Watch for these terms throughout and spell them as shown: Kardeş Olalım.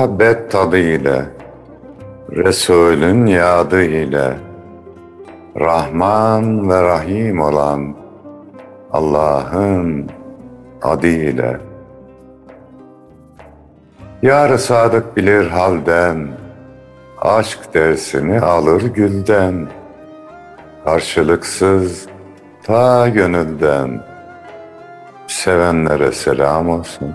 muhabbet tadı ile, Resulün yadı ile, Rahman ve Rahim olan Allah'ın adı ile. Yar-ı sadık bilir halden, aşk dersini alır gülden, karşılıksız ta gönülden, sevenlere selam olsun.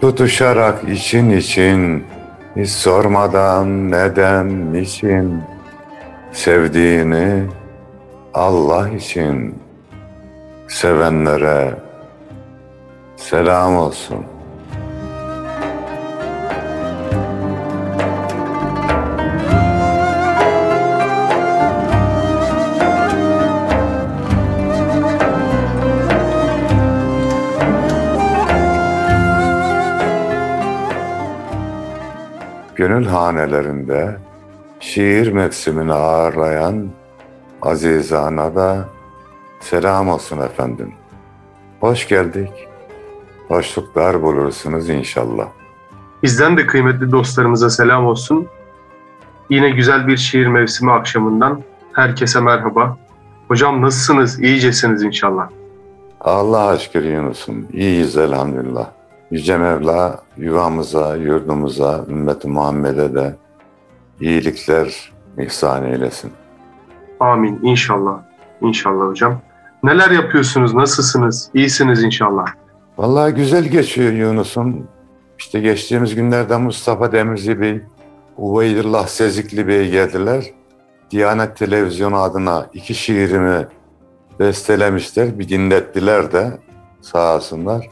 Tutuşarak için için, hiç sormadan neden niçin, sevdiğini Allah için, sevenlere selam olsun. Gönül hanelerinde şiir mevsimini ağırlayan Aziz Ana da selam olsun efendim. Hoş geldik. Hoşluklar bulursunuz inşallah. Bizden de kıymetli dostlarımıza selam olsun. Yine güzel bir şiir mevsimi akşamından herkese merhaba. Hocam nasılsınız? İyicesiniz inşallah. Allah'a şükür Yunus'um. İyiyiz elhamdülillah. Yüce Mevla yuvamıza, yurdumuza, ümmet-i Muhammed'e de iyilikler ihsan eylesin. Amin. İnşallah. İnşallah hocam. Neler yapıyorsunuz? Nasılsınız? İyisiniz inşallah. Vallahi güzel geçiyor Yunus'um. İşte geçtiğimiz günlerde Mustafa Demirci Bey, Ubeydullah Sezikli Bey geldiler. Diyanet Televizyonu adına 2 şiirimi bestelemişler. Bir dinlettiler de sağ olsunlar.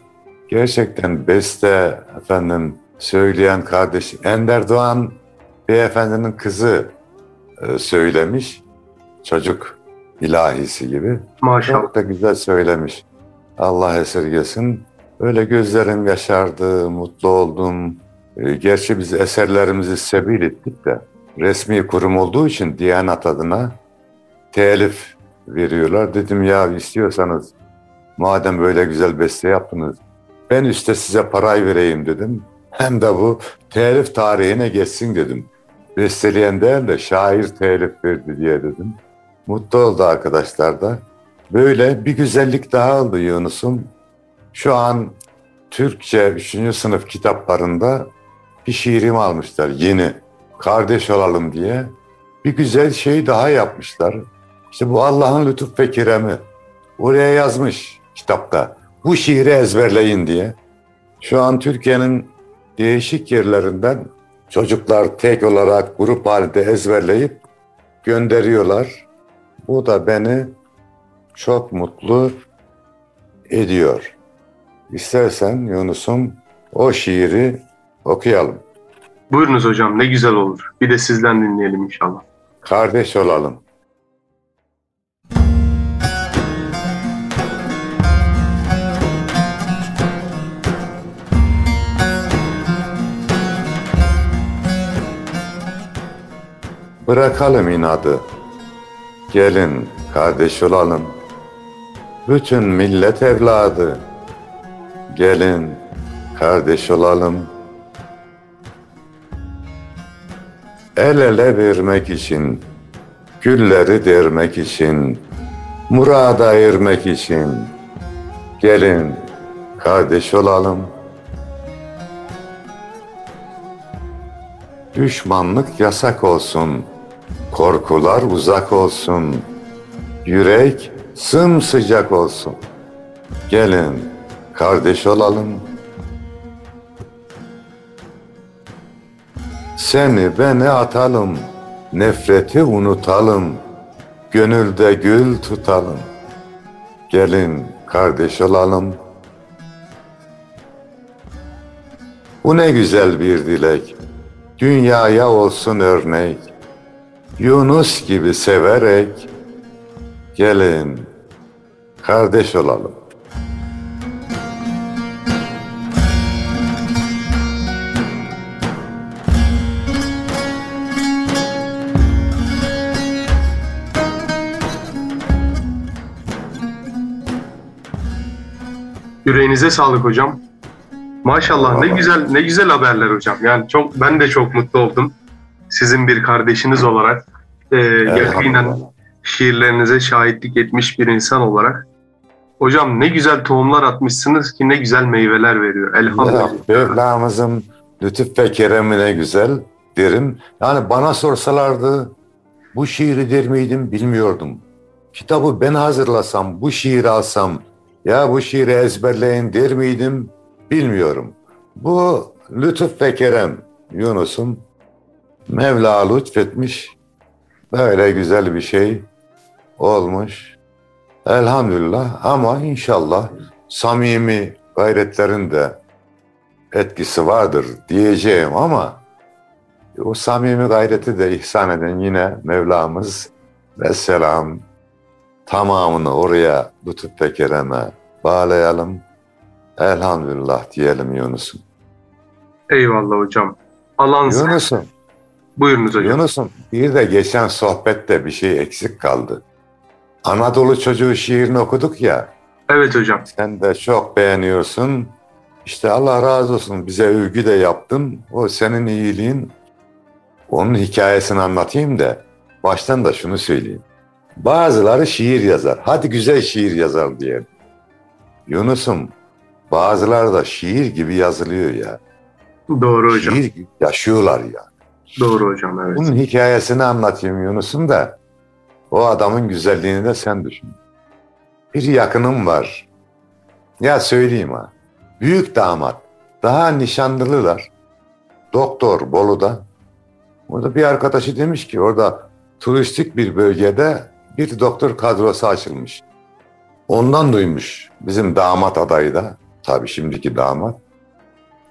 Gerçekten beste efendim söyleyen kardeş Ender Doğan beyefendinin kızı söylemiş. Çocuk ilahisi gibi. Maşallah. Çok da güzel söylemiş. Allah esirgesin. Öyle gözlerim yaşardı, mutlu oldum. Gerçi biz eserlerimizi sebil ettik de resmi kurum olduğu için Diyanet adına telif veriyorlar. Dedim ya istiyorsanız madem böyle güzel beste yaptınız ben üstte size parayı vereyim dedim. Hem de bu telif tarihine geçsin dedim. Besteleyen değil de şair telif verdi diye dedim. Mutlu oldu arkadaşlar da. Böyle bir güzellik daha oldu Yunus'um. Şu an Türkçe 3. sınıf kitaplarında bir şiirimi almışlar yeni. Kardeş olalım diye. Bir güzel şey daha yapmışlar. İşte bu Allah'ın lütuf ve keremi. Oraya yazmış kitapta. Bu şiiri ezberleyin diye. Şu an Türkiye'nin değişik yerlerinden çocuklar tek olarak grup halinde ezberleyip gönderiyorlar. Bu da beni çok mutlu ediyor. İstersen Yunus'um o şiiri okuyalım. Buyurunuz hocam ne güzel olur. Bir de sizden dinleyelim inşallah. Kardeş olalım. Bırakalım inadı. Gelin kardeş olalım. Bütün millet evladı. Gelin kardeş olalım. El ele vermek için, gülleri dermek için, murada ermek için. Gelin kardeş olalım. Düşmanlık yasak olsun. Korkular uzak olsun, yürek sımsıcak olsun. Gelin kardeş olalım. Seni beni atalım, nefreti unutalım, gönülde gül tutalım. Gelin kardeş olalım. Bu ne güzel bir dilek, dünyaya olsun örnek. Yunus gibi severek, gelin kardeş olalım. Yüreğinize sağlık hocam. Maşallah Allah. Ne güzel haberler hocam. Yani ben de çok mutlu oldum. Sizin bir kardeşiniz olarak yakinen şiirlerinize şahitlik etmiş bir insan olarak. Hocam ne güzel tohumlar atmışsınız ki ne güzel meyveler veriyor. Elhamdülillah. Mevlamızın lütuf ve keremine güzel derim. Yani bana sorsalardı bu şiiri der miydim bilmiyordum. Kitabı ben hazırlasam, bu şiiri alsam, ya bu şiiri ezberleyin der miydim bilmiyorum. Bu lütuf ve kerem Yunus'um. Mevla lütfetmiş. Böyle güzel bir şey olmuş. Elhamdülillah, ama inşallah samimi gayretlerin de etkisi vardır diyeceğim, ama o samimi gayreti de ihsan eden yine Mevlamız Vesselam. Tamamını oraya lütuf ve kereme bağlayalım. Elhamdülillah diyelim Yunus'um. Eyvallah hocam. Yunus'um. Buyurunuz hocam. Yunus'um, bir de geçen sohbette bir şey eksik kaldı. Anadolu Çocuğu şiirini okuduk ya. Evet hocam. Sen de çok beğeniyorsun. İşte Allah razı olsun, bize övgü de yaptın. O senin iyiliğin. Onun hikayesini anlatayım da baştan da şunu söyleyeyim. Bazıları şiir yazar. Hadi güzel şiir yazar diyelim. Yunus'um, bazıları da şiir gibi yazılıyor ya. Doğru hocam. Şiir gibi yaşıyorlar ya. Doğru hocam, evet. Bunun hikayesini anlatayım Yunus'um da o adamın güzelliğini de sen düşün. Bir yakınım var. Ya söyleyeyim ha. Büyük damat. Daha nişanlılar. Doktor Bolu'da. Orada bir arkadaşı demiş ki orada turistik bir bölgede bir doktor kadrosu açılmış. Ondan duymuş bizim damat adayı da. Tabii şimdiki damat.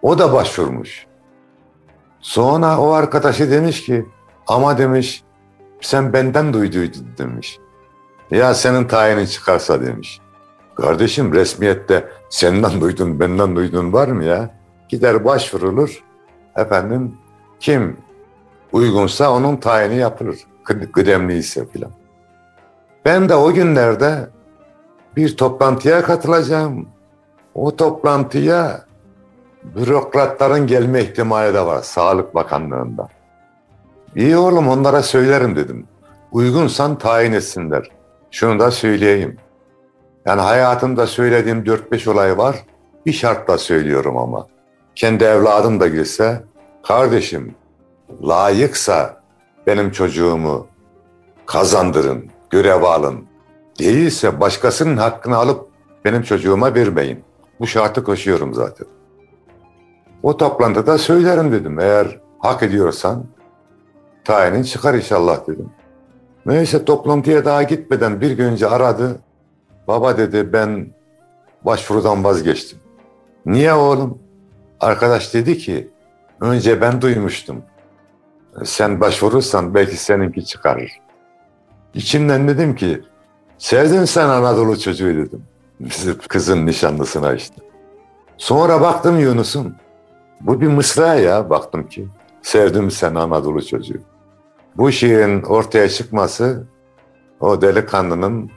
O da başvurmuş. Sonra o arkadaşı demiş ki, ama demiş, sen benden duyduydun demiş. Ya senin tayinin çıkarsa demiş. Kardeşim, resmiyette senden duydun, benden duydun var mı ya? Gider başvurulur. Efendim, kim uygunsa onun tayini yapılır. Kıdemliyse filan. Ben de o günlerde bir toplantıya katılacağım. O toplantıya bürokratların gelme ihtimali de var Sağlık Bakanlığı'nda. İyi oğlum, onlara söylerim dedim. Uygunsan tayin etsinler. Şunu da söyleyeyim. Yani hayatımda söylediğim 4-5 olay var. Bir şartla söylüyorum ama. Kendi evladım da girse, kardeşim layıksa benim çocuğumu kazandırın, göreve alın. Değilse başkasının hakkını alıp benim çocuğuma vermeyin. Bu şartı koşuyorum zaten. O toplantıda söylerim dedim. Eğer hak ediyorsan tayinin çıkar inşallah dedim. Neyse, toplantıya daha gitmeden bir gün önce aradı. Baba dedi, ben başvurudan vazgeçtim. Niye oğlum? Arkadaş dedi ki, önce ben duymuştum. Sen başvurursan belki seninki çıkarır. İçimden dedim ki, sevdin sen Anadolu Çocuğu dedim. Bizim kızın nişanlısına işte. Sonra baktım Yunus'um. Bu bir mısra ya, baktım ki. Sevdim sen Anadolu Çocuğu. Bu şiirin ortaya çıkması o delikanlının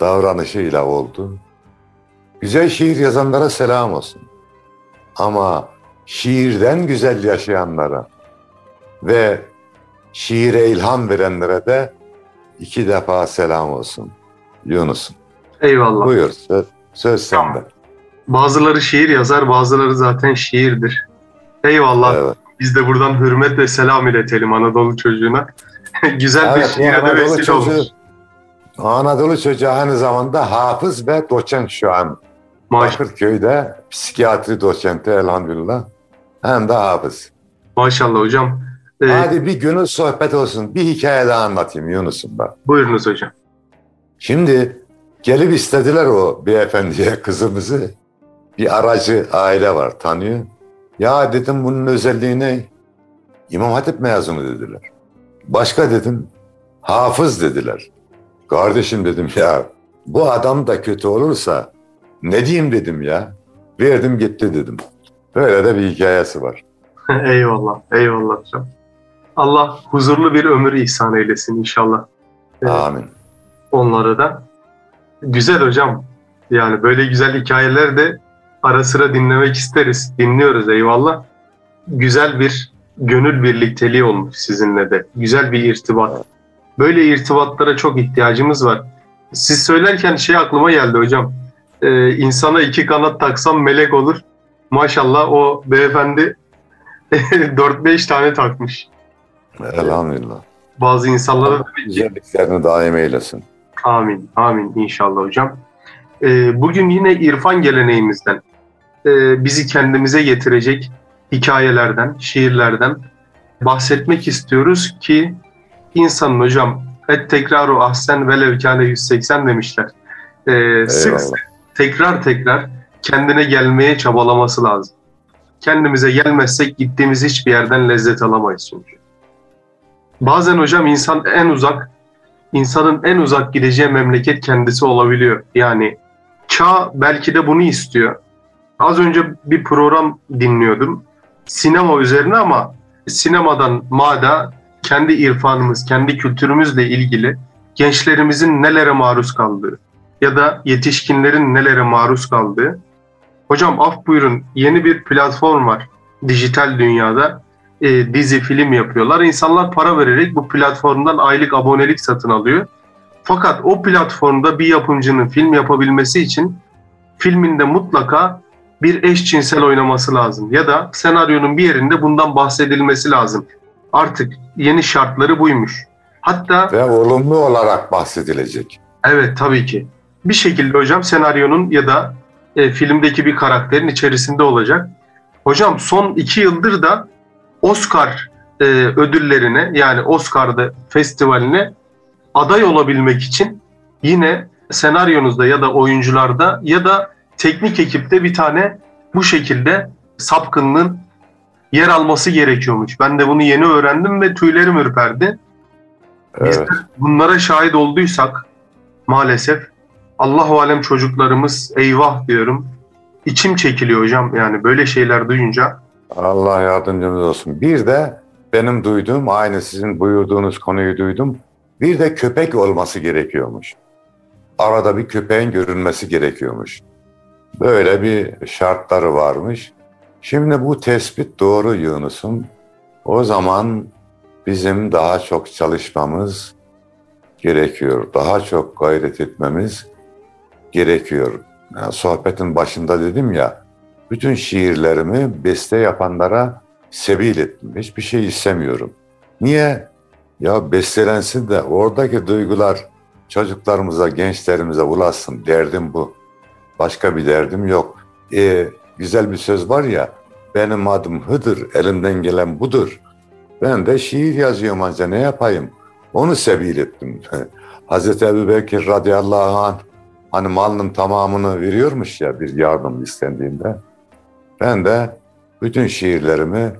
davranışıyla oldu. Güzel şiir yazanlara selam olsun. Ama şiirden güzel yaşayanlara ve şiire ilham verenlere de 2 defa selam olsun Yunus'um. Eyvallah. Buyur, söz sende. Bazıları şiir yazar, bazıları zaten şiirdir. Eyvallah. Evet. Biz de buradan hürmet ve selam iletelim Anadolu çocuğuna. Güzel, evet, bir şiire de vesile olmuş. Anadolu çocuğu aynı zamanda hafız ve doçent şu an. Bakırköy'de psikiyatri doçenti elhamdülillah. Hem de hafız. Maşallah hocam. Hadi bir günün sohbet olsun. Bir hikaye daha anlatayım Yunus'um ben. Buyurunuz hocam. Şimdi gelip istediler o beyefendiye kızımızı. Bir aracı aile var, tanıyor. Ya dedim bunun özelliği ne? İmam Hatip mezunu dediler. Başka dedim, hafız dediler. Kardeşim dedim ya, bu adam da kötü olursa ne diyeyim dedim ya. Verdim gitti dedim. Böyle de bir hikayesi var. Eyvallah, eyvallah hocam. Allah huzurlu bir ömür ihsan eylesin inşallah. Amin. Onlara da. Güzel hocam. Yani böyle güzel hikayeler de ara sıra dinlemek isteriz. Dinliyoruz eyvallah. Güzel bir gönül birlikteliği olmuş sizinle de. Güzel bir irtibat. Böyle irtibatlara çok ihtiyacımız var. Siz söylerken aklıma geldi hocam. İnsana iki kanat taksam melek olur. Maşallah o beyefendi 4-5 tane takmış. Elhamdülillah. Bazı insanlara güzelliklerini daim eylesin. Amin, amin inşallah hocam. Bugün yine irfan geleneğimizden, bizi kendimize getirecek hikayelerden, şiirlerden bahsetmek istiyoruz ki insanın hocam et tekraru ahsen velev kâne 180 demişler. Sık sık tekrar kendine gelmeye çabalaması lazım. Kendimize gelmezsek gittiğimiz hiçbir yerden lezzet alamayız çünkü. Bazen hocam insanın en uzak gideceği memleket kendisi olabiliyor. Yani çağ belki de bunu istiyor. Az önce bir program dinliyordum. Sinema üzerine ama sinemadan mada kendi irfanımız, kendi kültürümüzle ilgili gençlerimizin nelere maruz kaldığı ya da yetişkinlerin nelere maruz kaldığı. Hocam af buyurun, yeni bir platform var dijital dünyada. Dizi, film yapıyorlar. İnsanlar para vererek bu platformdan aylık abonelik satın alıyor. Fakat o platformda bir yapımcının film yapabilmesi için filminde mutlaka bir eşcinsel oynaması lazım. Ya da senaryonun bir yerinde bundan bahsedilmesi lazım. Artık yeni şartları buymuş. Hatta ve olumlu olarak bahsedilecek. Evet tabii ki. Bir şekilde hocam senaryonun ya da filmdeki bir karakterin içerisinde olacak. Hocam son 2 yıldır da Oscar ödüllerine yani Oscar'da festivaline aday olabilmek için yine senaryonuzda ya da oyuncularda ya da teknik ekipte bir tane bu şekilde sapkınlığın yer alması gerekiyormuş. Ben de bunu yeni öğrendim ve tüylerim ürperdi. Evet. Biz bunlara şahit olduysak maalesef Allahu alem çocuklarımız eyvah diyorum. İçim çekiliyor hocam yani böyle şeyler duyunca. Allah yardımcımız olsun. Bir de benim duyduğum, aynı sizin buyurduğunuz konuyu duydum. Bir de köpek olması gerekiyormuş. Arada bir köpeğin görünmesi gerekiyormuş. Böyle bir şartları varmış. Şimdi bu tespit doğru Yunus'um. O zaman bizim daha çok çalışmamız gerekiyor. Daha çok gayret etmemiz gerekiyor. Yani sohbetin başında dedim ya, bütün şiirlerimi beste yapanlara sebil ettim. Hiçbir şey istemiyorum. Niye? Ya bestelensin de oradaki duygular çocuklarımıza, gençlerimize ulaşsın. Derdim bu. Başka bir derdim yok. Güzel bir söz var ya, benim adım Hıdır, elimden gelen budur. Ben de şiir yazıyorum anca ne yapayım? Onu sebil ettim. Hazreti Ebubekir radıyallahu anh, hani malının tamamını veriyormuş ya bir yardım istendiğinde. Ben de bütün şiirlerimi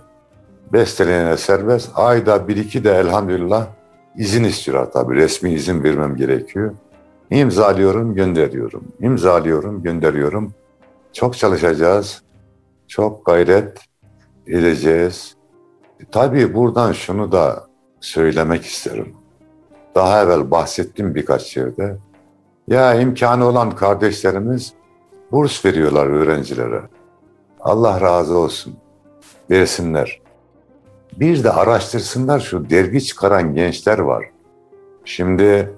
besteleyene serbest. Ayda 1-2 de elhamdülillah izin istiyor tabii. Resmi izin vermem gerekiyor. İmzalıyorum, gönderiyorum. İmzalıyorum, gönderiyorum. Çok çalışacağız. Çok gayret edeceğiz. Tabii buradan şunu da söylemek isterim. Daha evvel bahsettim birkaç yerde. Ya imkanı olan kardeşlerimiz burs veriyorlar öğrencilere. Allah razı olsun, versinler. Bir de araştırsınlar şu dergi çıkaran gençler var. Şimdi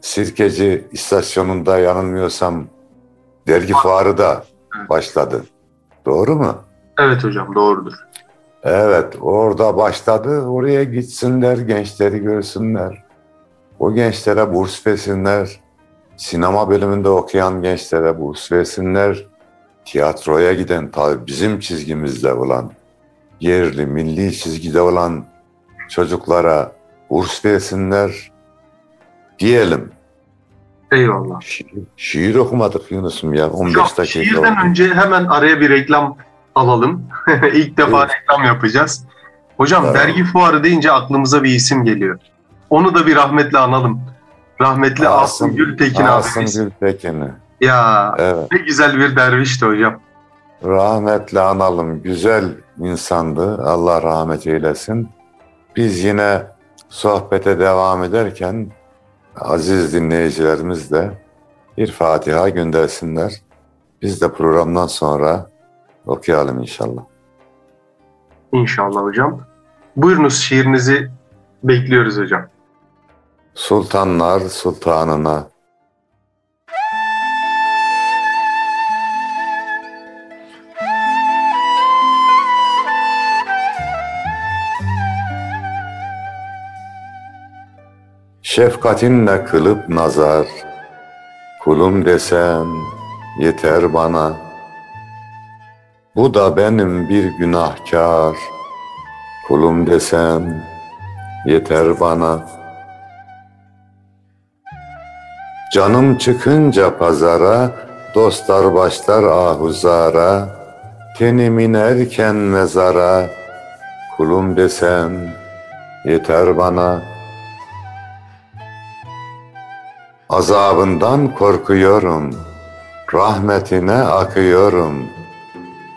Sirkeci istasyonunda yanılmıyorsam dergi fuarı da başladı. Doğru mu? Evet hocam, doğrudur. Evet, orada başladı. Oraya gitsinler, gençleri görsünler. O gençlere burs versinler. Sinema bölümünde okuyan gençlere burs versinler. Tiyatroya giden, tabii bizim çizgimizde olan, yerli, milli çizgide olan çocuklara burs versinler diyelim. Eyvallah. Şiir okumadık Yunus'um ya, 15 dakika. Şiirden önce hemen araya bir reklam alalım. İlk defa reklam yapacağız. Hocam dergi fuarı deyince aklımıza bir isim geliyor. Onu da bir rahmetle analım. Rahmetli Asım Gültekin abi. Asım Gültekin'i. Ya evet. Ne güzel bir dervişti hocam. Rahmetle analım. Güzel insandı. Allah rahmet eylesin. Biz yine sohbete devam ederken aziz dinleyicilerimiz de bir Fatiha göndersinler. Biz de programdan sonra okuyalım inşallah. İnşallah hocam. Buyurunuz, şiirinizi bekliyoruz hocam. Sultanlar Sultanına. Şefkatinle kılıp nazar, kulum desem yeter bana. Bu da benim bir günahkar, kulum desem yeter bana. Canım çıkınca pazara, dostlar başlar ahuzara. Tenim inerken mezara, kulum desem yeter bana. Azabından korkuyorum, rahmetine akıyorum.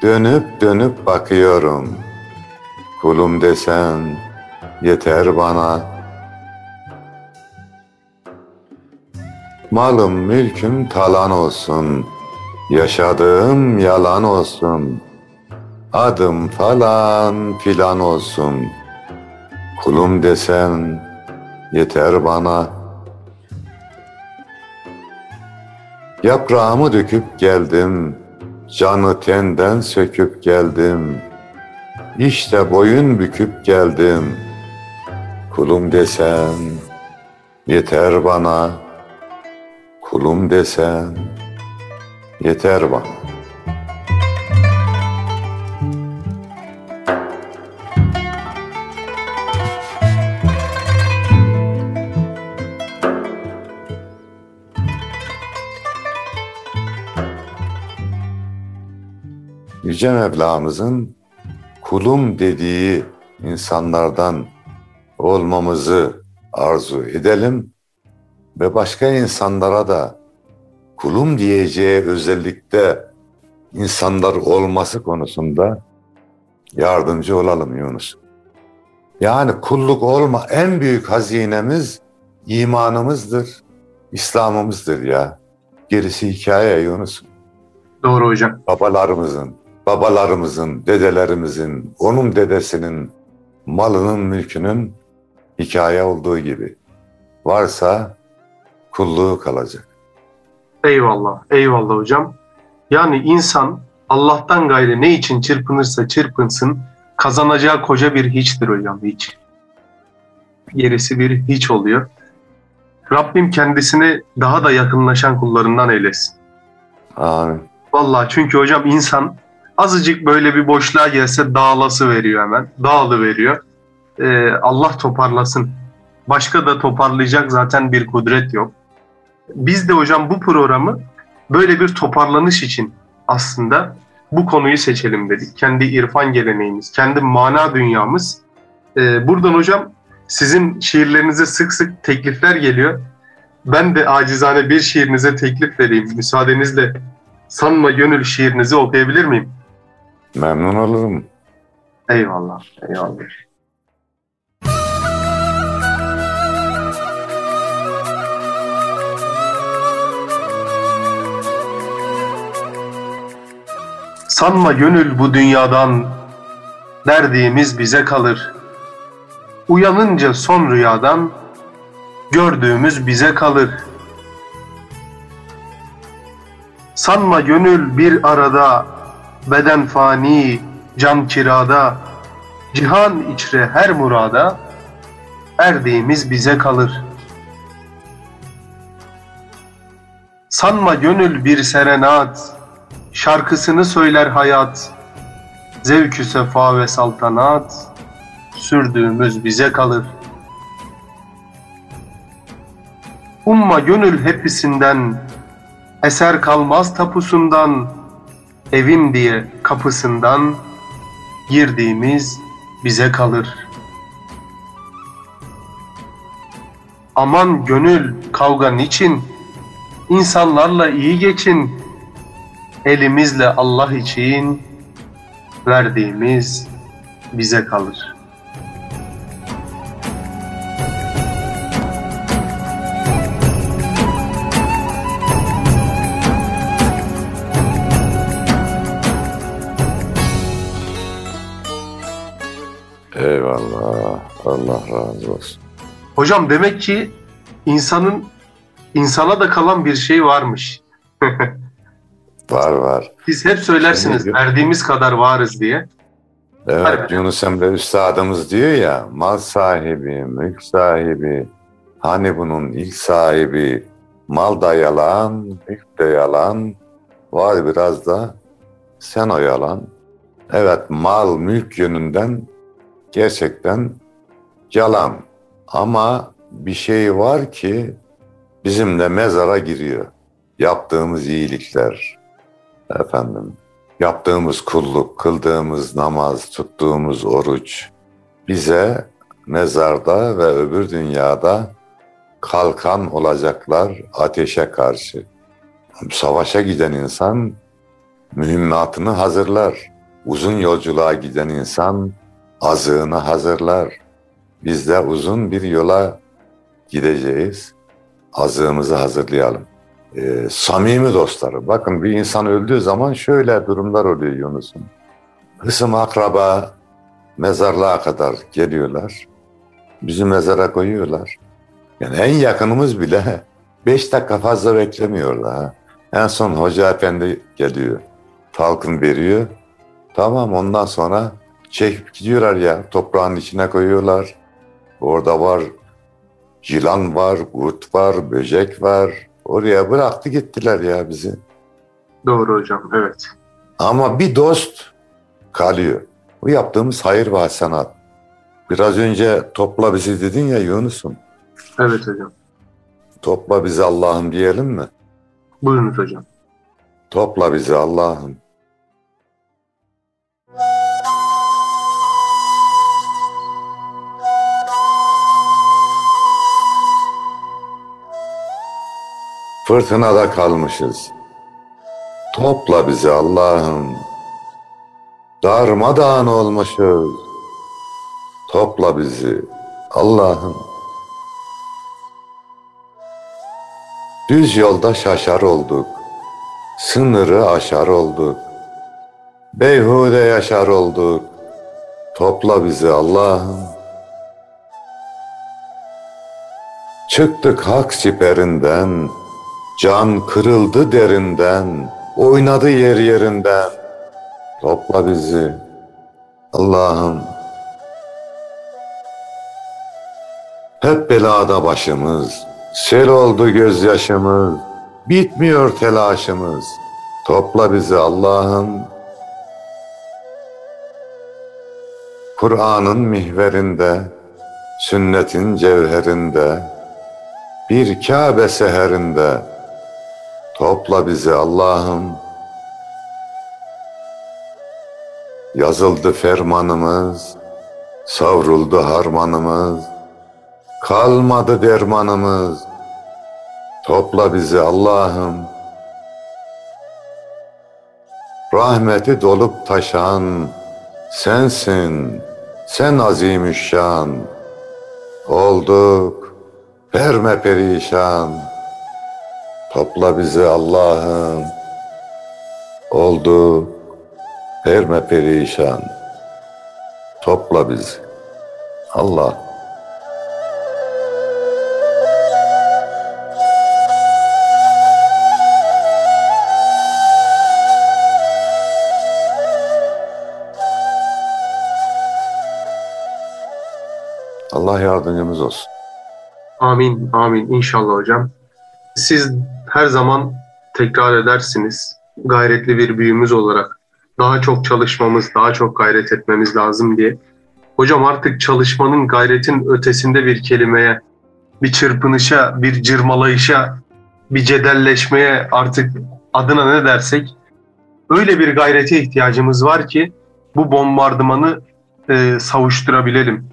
Dönüp dönüp bakıyorum, kulum desem yeter bana. Malım mülküm talan olsun, yaşadığım yalan olsun. Adım falan filan olsun, kulum desem yeter bana. Yaprağımı döküp geldim, canı tenden söküp geldim. İşte boyun büküp geldim, kulum desem yeter bana. Kulum desem yeter bana. Yüce Mevlamızın kulum dediği insanlardan olmamızı arzu edelim ve başka insanlara da kulum diyeceği özellikle insanlar olması konusunda yardımcı olalım Yunus. Yani kulluk olma, en büyük hazinemiz imanımızdır, İslam'ımızdır ya. Gerisi hikaye Yunus. Doğru hocam. Babalarımızın, dedelerimizin, onun dedesinin, malının, mülkünün hikaye olduğu gibi. Varsa kulluğu kalacak. Eyvallah, eyvallah hocam. Yani insan Allah'tan gayrı ne için çırpınırsa çırpınsın, kazanacağı koca bir hiçtir hocam, hiç. Gerisi bir hiç oluyor. Rabbim kendisine daha da yakınlaşan kullarından eylesin. Amin. Vallahi çünkü hocam insan azıcık böyle bir boşluğa gelse dağılası veriyor hemen. Dağılıveriyor. Allah toparlasın. Başka da toparlayacak zaten bir kudret yok. Biz de hocam bu programı böyle bir toparlanış için aslında bu konuyu seçelim dedik. Kendi irfan geleneğimiz, kendi mana dünyamız. Buradan hocam sizin şiirlerinize sık sık teklifler geliyor. Ben de acizane bir şiirinize teklif vereyim. Müsaadenizle Sanma Gönül şiirinizi okuyabilir miyim? Memnun olurum. Eyvallah, eyvallah. Sanma gönül bu dünyadan, verdiğimiz bize kalır. Uyanınca son rüyadan, gördüğümüz bize kalır. Sanma gönül bir arada, beden fani, can kirada, cihan içre her murada, erdiğimiz bize kalır. Sanma gönül bir serenat, şarkısını söyler hayat, zevkü sefa ve saltanat, sürdüğümüz bize kalır. Umma gönül hepsinden, eser kalmaz tapusundan, evim diye kapısından girdiğimiz bize kalır. Aman gönül kavgan için, insanlarla iyi geçin, elimizle Allah için verdiğimiz bize kalır. Eyvallah. Allah razı olsun. Hocam demek ki insana da kalan bir şey varmış. Var. Siz hep söylersiniz verdiğimiz kadar varız diye. Evet. Harbi. Yunus Emre Üstadımız diyor ya, mal sahibi, mülk sahibi, hani bunun ilk sahibi, mal da yalan, mülk de yalan, var biraz da sen o yalan. Evet, mal mülk yönünden gerçekten yalan, ama bir şey var ki bizimle mezara giriyor. Yaptığımız iyilikler, yaptığımız kulluk, kıldığımız namaz, tuttuğumuz oruç bize mezarda ve öbür dünyada kalkan olacaklar ateşe karşı. Savaşa giden insan mühimmatını hazırlar, uzun yolculuğa giden insan azığını hazırlar. Biz de uzun bir yola gideceğiz. Azığımızı hazırlayalım. Samimi dostları. Bakın bir insan öldüğü zaman şöyle durumlar oluyor Yunus'un. Hısım akraba mezarlığa kadar geliyorlar. Bizi mezara koyuyorlar. Yani en yakınımız bile 5 dakika fazla beklemiyorlar. En son Hoca Efendi geliyor. Talkın veriyor. Tamam, ondan sonra çekip gidiyorlar ya, toprağın içine koyuyorlar. Orada var, yılan var, kurt var, böcek var. Oraya bıraktı gittiler ya bizi. Doğru hocam, evet. Ama bir dost kalıyor. Bu yaptığımız hayır ve hasenat. Biraz önce topla bizi dedin ya Yunus'um. Evet hocam. Topla bizi Allah'ım diyelim mi? Buyurun hocam. Topla bizi Allah'ım. Fırtınada kalmışız. Topla bizi Allah'ım. Darmadağın olmuşuz. Topla bizi Allah'ım. Düz yolda şaşar olduk. Sınırı aşar olduk. Beyhude yaşar olduk. Topla bizi Allah'ım. Çıktık hak siperinden. Can kırıldı derinden, oynadı yer yerinden. Topla bizi Allah'ım. Hep belada başımız, sel oldu gözyaşımız, bitmiyor telaşımız. Topla bizi Allah'ım. Kur'an'ın mihverinde, sünnetin cevherinde, bir Kâbe seherinde, topla bizi Allah'ım. Yazıldı fermanımız, savruldu harmanımız, kalmadı dermanımız. Topla bizi Allah'ım. Rahmeti dolup taşan sensin, sen azimüşşan. Olduk perme perişan. Topla bizi Allah'ım. Oldu perme perişan. Topla bizi Allah. Allah yardımcımız olsun. Amin, amin. İnşallah hocam. Siz her zaman tekrar edersiniz. Gayretli bir büyüğümüz olarak daha çok çalışmamız, daha çok gayret etmemiz lazım diye. Hocam artık çalışmanın, gayretin ötesinde bir kelimeye, bir çırpınışa, bir cırmalayışa, bir cedelleşmeye, artık adına ne dersek öyle bir gayrete ihtiyacımız var ki bu bombardımanı savuşturabilelim.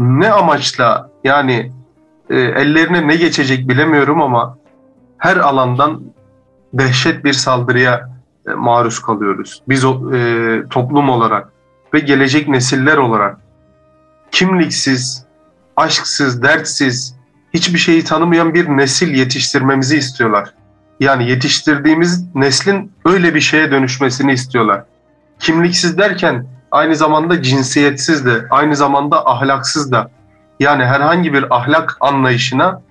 Ne amaçla, yani ellerine ne geçecek bilemiyorum ama her alandan dehşet bir saldırıya maruz kalıyoruz. Biz toplum olarak ve gelecek nesiller olarak kimliksiz, aşksız, dertsiz, hiçbir şeyi tanımayan bir nesil yetiştirmemizi istiyorlar. Yani yetiştirdiğimiz neslin öyle bir şeye dönüşmesini istiyorlar. Kimliksiz derken aynı zamanda cinsiyetsiz de, aynı zamanda ahlaksız da. Yani herhangi bir ahlak anlayışına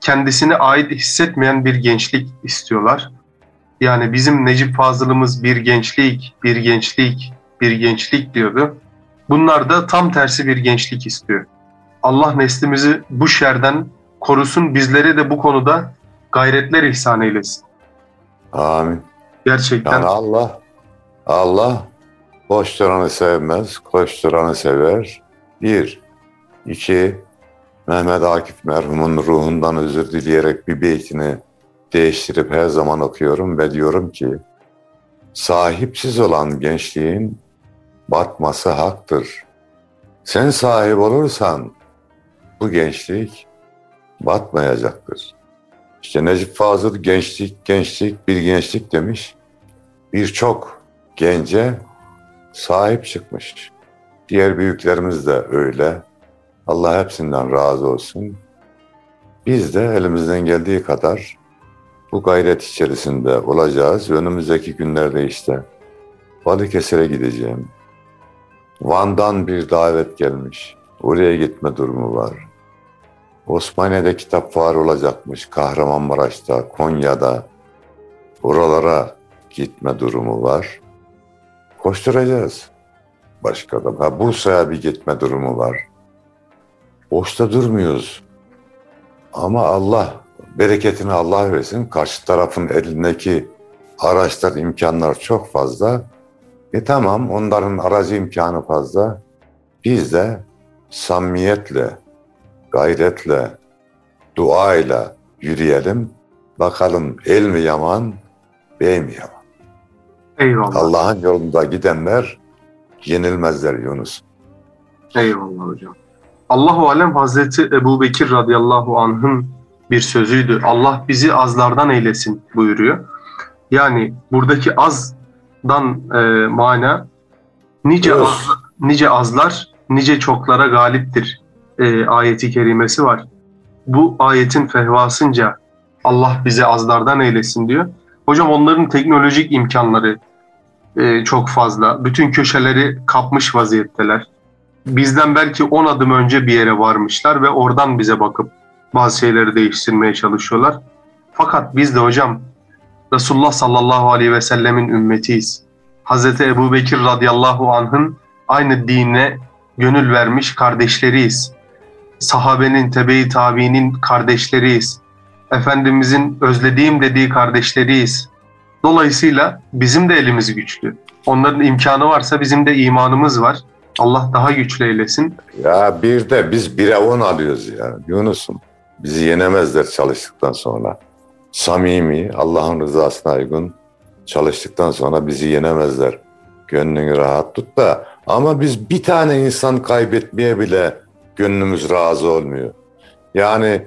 kendisine ait hissetmeyen bir gençlik istiyorlar. Yani bizim Necip Fazıl'ımız bir gençlik, bir gençlik, bir gençlik diyordu. Bunlar da tam tersi bir gençlik istiyor. Allah neslimizi bu şerden korusun, bizlere de bu konuda gayretler ihsan eylesin. Amin. Gerçekten. Yani Allah boş duranı sevmez, koşturanı sever. 1. 2. Mehmet Akif merhumun ruhundan özür dileyerek bir beytini değiştirip her zaman okuyorum ve diyorum ki, sahipsiz olan gençliğin batması haktır. Sen sahip olursan bu gençlik batmayacaktır. İşte Necip Fazıl gençlik bir gençlik demiş. Birçok gence sahip çıkmış. Diğer büyüklerimiz de öyle. Allah hepsinden razı olsun. Biz de elimizden geldiği kadar bu gayret içerisinde olacağız. Önümüzdeki günlerde işte Balıkesir'e gideceğim. Van'dan bir davet gelmiş. Oraya gitme durumu var. Osmaniye'de kitap fuarı olacakmış. Kahramanmaraş'ta, Konya'da. Oralara gitme durumu var. Koşturacağız. Başka da Bursa'ya bir gitme durumu var. Boşta durmuyoruz. Ama Allah bereketini Allah versin. Karşı tarafın elindeki araçlar, imkanlar çok fazla. Tamam, onların aracı imkanı fazla. Biz de samimiyetle, gayretle, duayla yürüyelim. Bakalım el mi yaman, bey mi yaman? Eyvallah. Allah'ın yolunda gidenler yenilmezler Yunus. Eyvallah hocam. Allah-u Alem Hazreti Ebubekir radıyallahu anh'ın bir sözüydü. Allah bizi azlardan eylesin buyuruyor. Yani buradaki azdan mana nice azlar, nice çoklara galiptir ayeti kerimesi var. Bu ayetin fehvasınca Allah bizi azlardan eylesin diyor. Hocam onların teknolojik imkanları çok fazla. Bütün köşeleri kapmış vaziyetteler. Bizden belki 10 adım önce bir yere varmışlar ve oradan bize bakıp bazı şeyleri değiştirmeye çalışıyorlar. Fakat biz de hocam Resulullah sallallahu aleyhi ve sellemin ümmetiyiz. Hazreti Ebubekir radıyallahu anh'ın aynı dine gönül vermiş kardeşleriyiz. Sahabenin, tebe-i tabiinin kardeşleriyiz. Efendimizin özlediğim dediği kardeşleriyiz. Dolayısıyla bizim de elimiz güçlü. Onların imkanı varsa bizim de imanımız var. Allah daha güçlü eylesin. Ya bir de biz 1'e 10 alıyoruz ya Yunus'um. Bizi yenemezler çalıştıktan sonra. Samimi, Allah'ın rızasına uygun çalıştıktan sonra bizi yenemezler. Gönlünü rahat tut da. Ama biz bir tane insan kaybetmeye bile gönlümüz razı olmuyor. Yani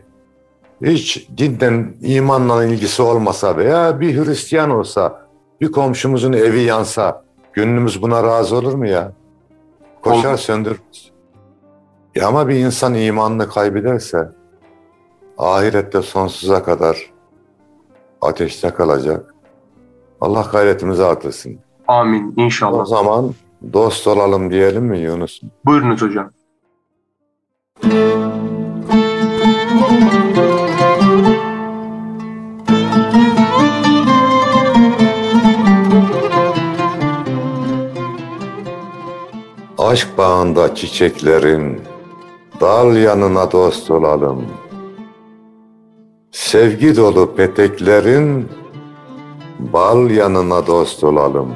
hiç dinden, imanla ilgisi olmasa veya bir Hristiyan olsa, bir komşumuzun evi yansa gönlümüz buna razı olur mu ya? Koşar söndürürüz. Ama bir insan imanını kaybederse ahirette sonsuza kadar ateşte kalacak. Allah gayretimizi artırsın. Amin inşallah. O zaman dost olalım diyelim mi Yunus? Buyurunuz hocam. Aşk bağında çiçeklerin dal yanına dost olalım. Sevgi dolu peteklerin bal yanına dost olalım.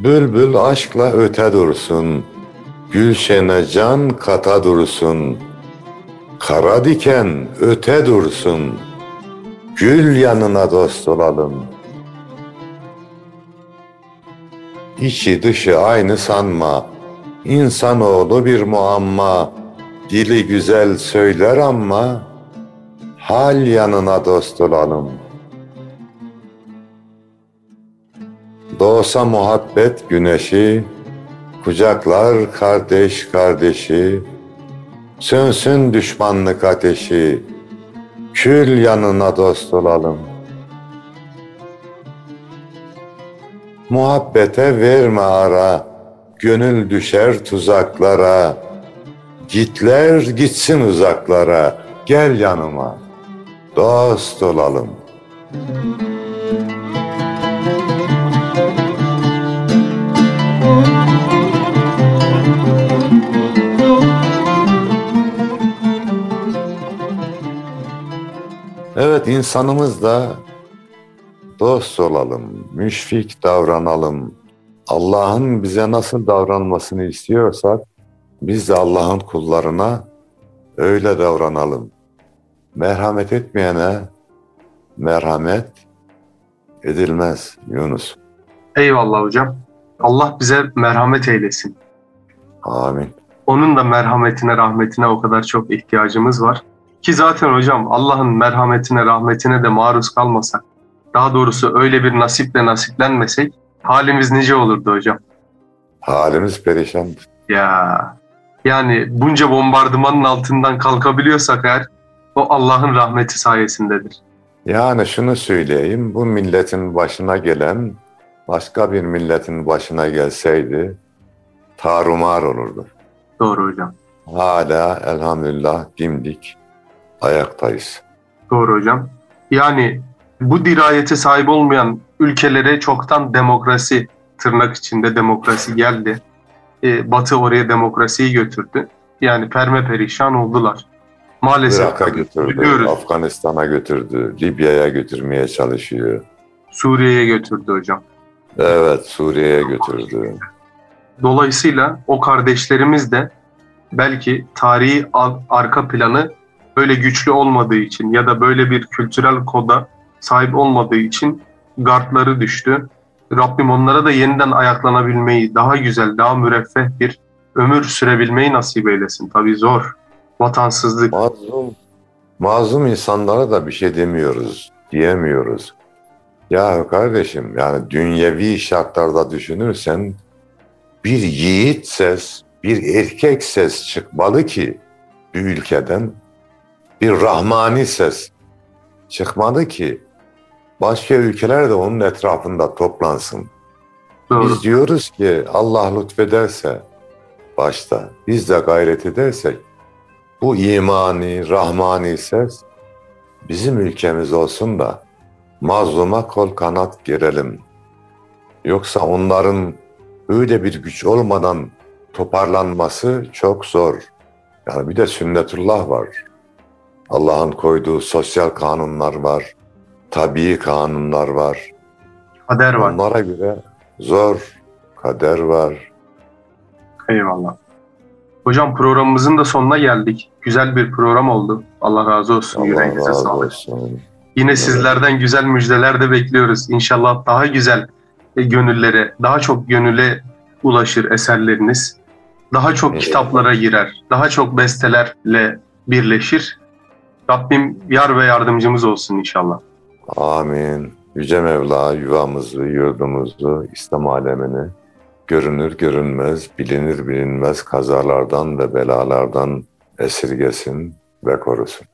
Bülbül aşkla öte dursun, gülşene can kata dursun. Kara diken öte dursun, gül yanına dost olalım. İçi dışı aynı sanma, insanoğlu bir muamma, dili güzel söyler ama, hal yanına dost olalım. Doğsa muhabbet güneşi, kucaklar kardeş kardeşi, sönsün düşmanlık ateşi, kül yanına dost olalım. Muhabbete verme ara, gönül düşer tuzaklara, gitler gitsin uzaklara, gel yanıma, dost olalım. Evet, insanımız da dost olalım, müşfik davranalım. Allah'ın bize nasıl davranmasını istiyorsak, biz de Allah'ın kullarına öyle davranalım. Merhamet etmeyene merhamet edilmez Yunus. Eyvallah hocam. Allah bize merhamet eylesin. Amin. Onun da merhametine, rahmetine o kadar çok ihtiyacımız var. Ki zaten hocam Allah'ın merhametine, rahmetine de maruz kalmasak, daha doğrusu öyle bir nasiple nasiplenmesek halimiz nice olurdu hocam. Halimiz perişandı. Ya, yani bunca bombardımanın altından kalkabiliyorsak eğer, o Allah'ın rahmeti sayesindedir. Yani şunu söyleyeyim, bu milletin başına gelen başka bir milletin başına gelseydi tarumar olurdu. Doğru hocam. Hala elhamdülillah dimdik ayaktayız. Doğru hocam. Yani bu dirayete sahip olmayan ülkelere çoktan demokrasi, tırnak içinde demokrasi geldi. Batı oraya demokrasiyi götürdü. Yani perperişan oldular. Maalesef. Irak'a götürdü, biliyoruz. Afganistan'a götürdü, Libya'ya götürmeye çalışıyor. Suriye'ye götürdü hocam. Evet, Suriye'ye götürdü. Dolayısıyla o kardeşlerimiz de belki tarihi arka planı böyle güçlü olmadığı için ya da böyle bir kültürel koda sahip olmadığı için gardları düştü. Rabbim onlara da yeniden ayaklanabilmeyi, daha güzel, daha müreffeh bir ömür sürebilmeyi nasip eylesin. Tabii zor, vatansızlık. Mazlum insanlara da bir şey diyemiyoruz. Ya kardeşim, yani dünyevi şartlarda düşünürsen bir yiğit ses, bir erkek ses çıkmalı ki bir ülkeden, bir rahmani ses çıkmalı ki başka ülkeler de onun etrafında toplansın. Doğru. Biz diyoruz ki Allah lütfederse başta, biz de gayret edersek bu imani, rahmani ses bizim ülkemiz olsun da mazluma kol kanat gerelim. Yoksa onların öyle bir güç olmadan toparlanması çok zor. Yani bir de sünnetullah var. Allah'ın koyduğu sosyal kanunlar var. Tabii kanunlar var. Kader var. Onlara göre zor. Kader var. Eyvallah. Hocam programımızın da sonuna geldik. Güzel bir program oldu. Allah razı olsun. Allah razı olsun. Yine evet. Sizlerden güzel müjdeler de bekliyoruz. İnşallah daha güzel gönüllere, daha çok gönüle ulaşır eserleriniz. Daha çok kitaplara girer. Daha çok bestelerle birleşir. Rabbim yar ve yardımcımız olsun inşallah. Amin. Yüce Mevla yuvamızı, yurdumuzu, İslam alemini görünür görünmez, bilinir bilinmez kazalardan ve belalardan esirgesin ve korusun.